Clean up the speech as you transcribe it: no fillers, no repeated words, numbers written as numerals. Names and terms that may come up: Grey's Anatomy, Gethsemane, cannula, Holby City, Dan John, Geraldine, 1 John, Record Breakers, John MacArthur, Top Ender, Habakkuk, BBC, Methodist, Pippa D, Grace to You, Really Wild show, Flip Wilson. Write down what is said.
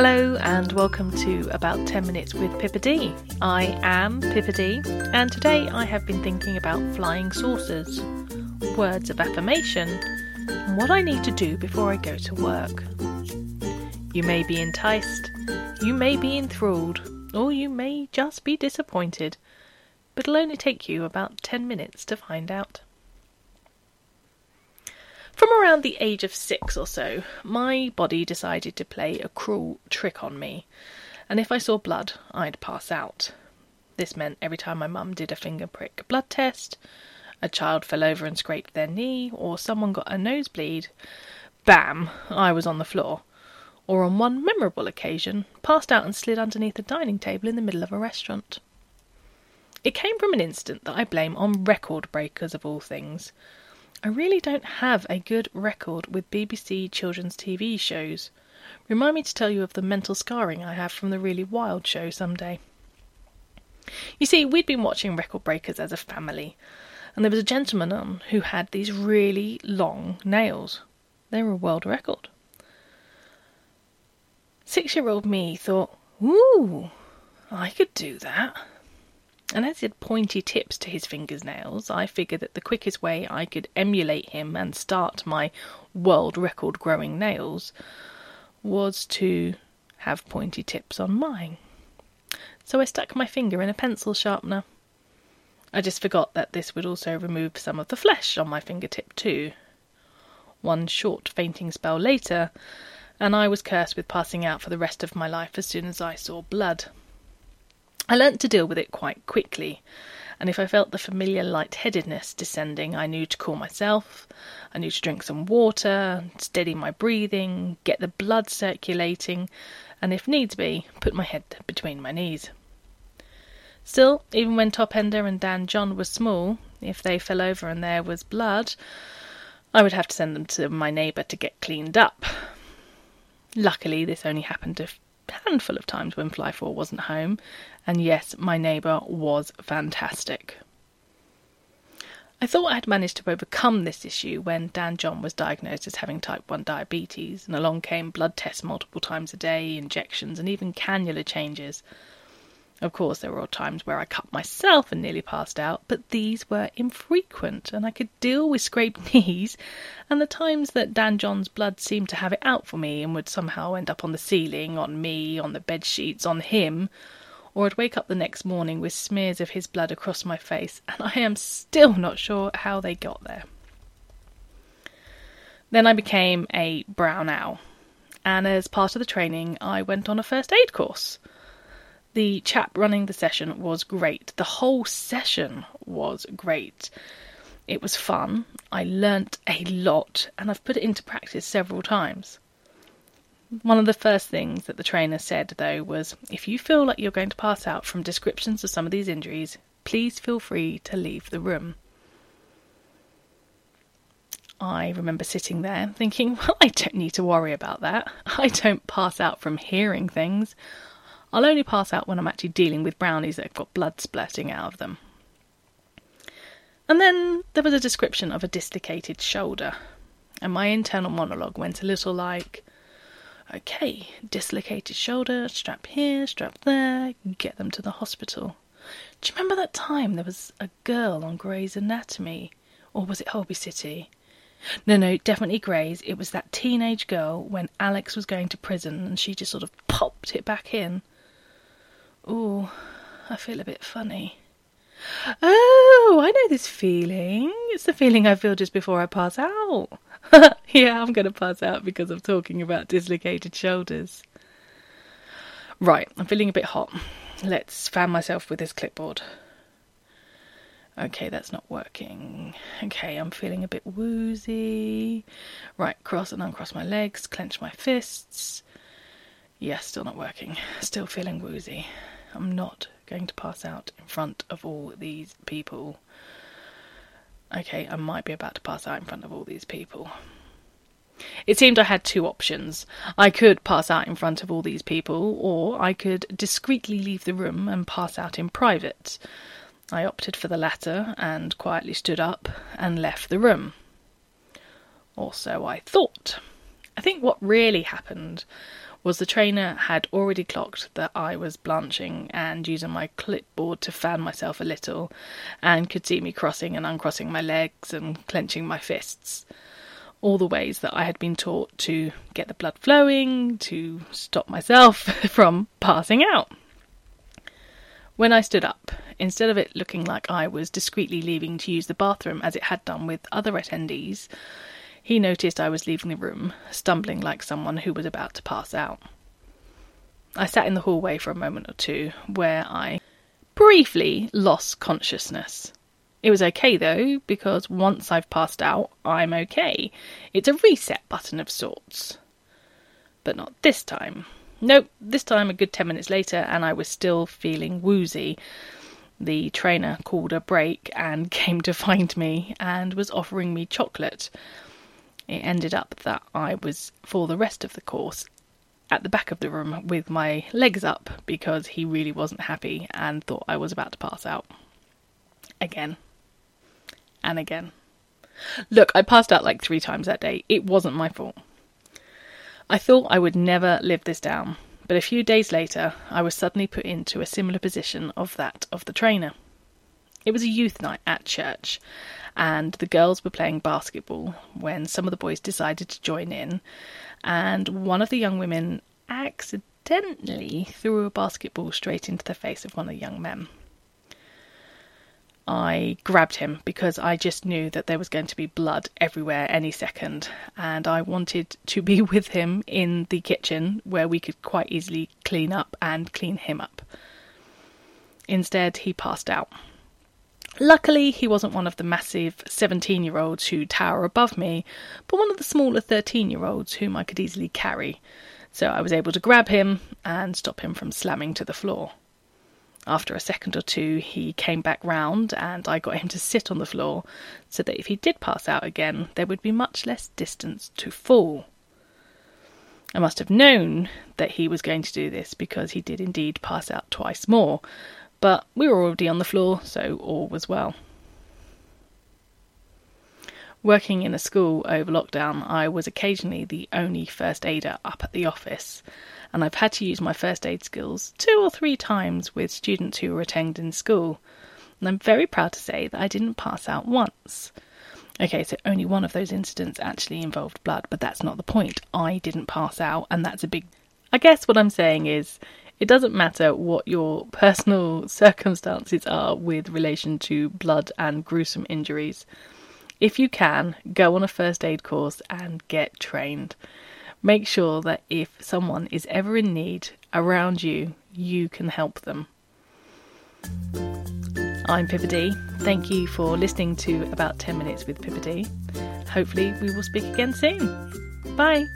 Hello and welcome to About 10 Minutes with Pippa D. I am Pippa D, and today I have been thinking about flying saucers, words of affirmation, and what I need to do before I go to work. You may be enticed, you may be enthralled, or you may just be disappointed, but it'll only take you about 10 minutes to find out. From around the age of 6 or so, my body decided to play a cruel trick on me, and if I saw blood, I'd pass out. This meant every time my mum did a finger prick blood test, a child fell over and scraped their knee, or someone got a nosebleed, bam, I was on the floor, or on one memorable occasion, passed out and slid underneath a dining table in the middle of a restaurant. It came from an incident that I blame on Record Breakers of all things. I really don't have a good record with BBC children's TV shows. Remind me to tell you of the mental scarring I have from the Really Wild show someday. You see, we'd been watching Record Breakers as a family, and there was a gentleman on who had these really long nails. They were a world record. 6-year-old me thought, ooh, I could do that. And as he had pointy tips to his fingernails, I figured that the quickest way I could emulate him and start my world record growing nails was to have pointy tips on mine. So I stuck my finger in a pencil sharpener. I just forgot that this would also remove some of the flesh on my fingertip too. One short fainting spell later, and I was cursed with passing out for the rest of my life as soon as I saw blood. I learnt to deal with it quite quickly, and if I felt the familiar lightheadedness descending, I knew to cool myself, I knew to drink some water, steady my breathing, get the blood circulating, and if needs be, put my head between my knees. Still, even when Top Ender and Dan John were small, if they fell over and there was blood, I would have to send them to my neighbour to get cleaned up. Luckily, this only happened a handful of times when Fly4 wasn't home, and yes, my neighbour was fantastic. I thought I had managed to overcome this issue when Dan John was diagnosed as having type 1 diabetes, and along came blood tests multiple times a day, injections, and even cannula changes. Of course, there were times where I cut myself and nearly passed out, but these were infrequent, and I could deal with scraped knees, and the times that Dan John's blood seemed to have it out for me and would somehow end up on the ceiling, on me, on the bed sheets, on him, or I'd wake up the next morning with smears of his blood across my face, and I am still not sure how they got there. Then I became a brown owl, and as part of the training, I went on a first aid course. The chap running the session was great. The whole session was great. It was fun. I learnt a lot, and I've put it into practice several times. One of the first things that the trainer said, though, was, if you feel like you're going to pass out from descriptions of some of these injuries, please feel free to leave the room. I remember sitting there thinking, well, I don't need to worry about that. I don't pass out from hearing things. I'll only pass out when I'm actually dealing with brownies that have got blood splurting out of them. And then there was a description of a dislocated shoulder, and my internal monologue went a little like, okay, dislocated shoulder, strap here, strap there, get them to the hospital. Do you remember that time there was a girl on Grey's Anatomy? Or was it Holby City? No, definitely Grey's. It was that teenage girl when Alex was going to prison and she just sort of popped it back in. Ooh, I feel a bit funny. Oh, I know this feeling. It's the feeling I feel just before I pass out. Yeah, I'm going to pass out because I'm talking about dislocated shoulders. Right, I'm feeling a bit hot. Let's fan myself with this clipboard. Okay, that's not working. Okay, I'm feeling a bit woozy. Right, cross and uncross my legs, clench my fists. Yes, still not working. Still feeling woozy. I'm not going to pass out in front of all these people. Okay, I might be about to pass out in front of all these people. It seemed I had two options. I could pass out in front of all these people, or I could discreetly leave the room and pass out in private. I opted for the latter and quietly stood up and left the room. Or so I thought. I think what really happened was the trainer had already clocked that I was blanching and using my clipboard to fan myself a little, and could see me crossing and uncrossing my legs and clenching my fists. All the ways that I had been taught to get the blood flowing, to stop myself from passing out. When I stood up, instead of it looking like I was discreetly leaving to use the bathroom as it had done with other attendees, he noticed I was leaving the room, stumbling like someone who was about to pass out. I sat in the hallway for a moment or two, where I briefly lost consciousness. It was okay though, because once I've passed out, I'm okay. It's a reset button of sorts. But not this time. Nope, this time a good 10 minutes later, and I was still feeling woozy. The trainer called a break and came to find me and was offering me chocolate. It ended up that I was, for the rest of the course, at the back of the room with my legs up because he really wasn't happy and thought I was about to pass out. Again. And again. Look, I passed out like 3 times that day. It wasn't my fault. I thought I would never live this down, but a few days later I was suddenly put into a similar position of that of the trainer. It was a youth night at church, and the girls were playing basketball when some of the boys decided to join in, and one of the young women accidentally threw a basketball straight into the face of one of the young men. I grabbed him because I just knew that there was going to be blood everywhere any second, and I wanted to be with him in the kitchen where we could quite easily clean up and clean him up. Instead, he passed out. Luckily, he wasn't one of the massive 17-year-olds who tower above me, but one of the smaller 13-year-olds whom I could easily carry, so I was able to grab him and stop him from slamming to the floor. After a second or two, he came back round and I got him to sit on the floor so that if he did pass out again, there would be much less distance to fall. I must have known that he was going to do this because he did indeed pass out twice more, but we were already on the floor, so all was well. Working in a school over lockdown, I was occasionally the only first aider up at the office, and I've had to use my first aid skills 2 or 3 times with students who were attending school, and I'm very proud to say that I didn't pass out once. Okay, so only one of those incidents actually involved blood, but that's not the point. I didn't pass out, and that's a big... I guess what I'm saying is, it doesn't matter what your personal circumstances are with relation to blood and gruesome injuries. If you can, go on a first aid course and get trained. Make sure that if someone is ever in need around you, you can help them. I'm Pippa D. Thank you for listening to About 10 Minutes with Pippa D. Hopefully we will speak again soon. Bye!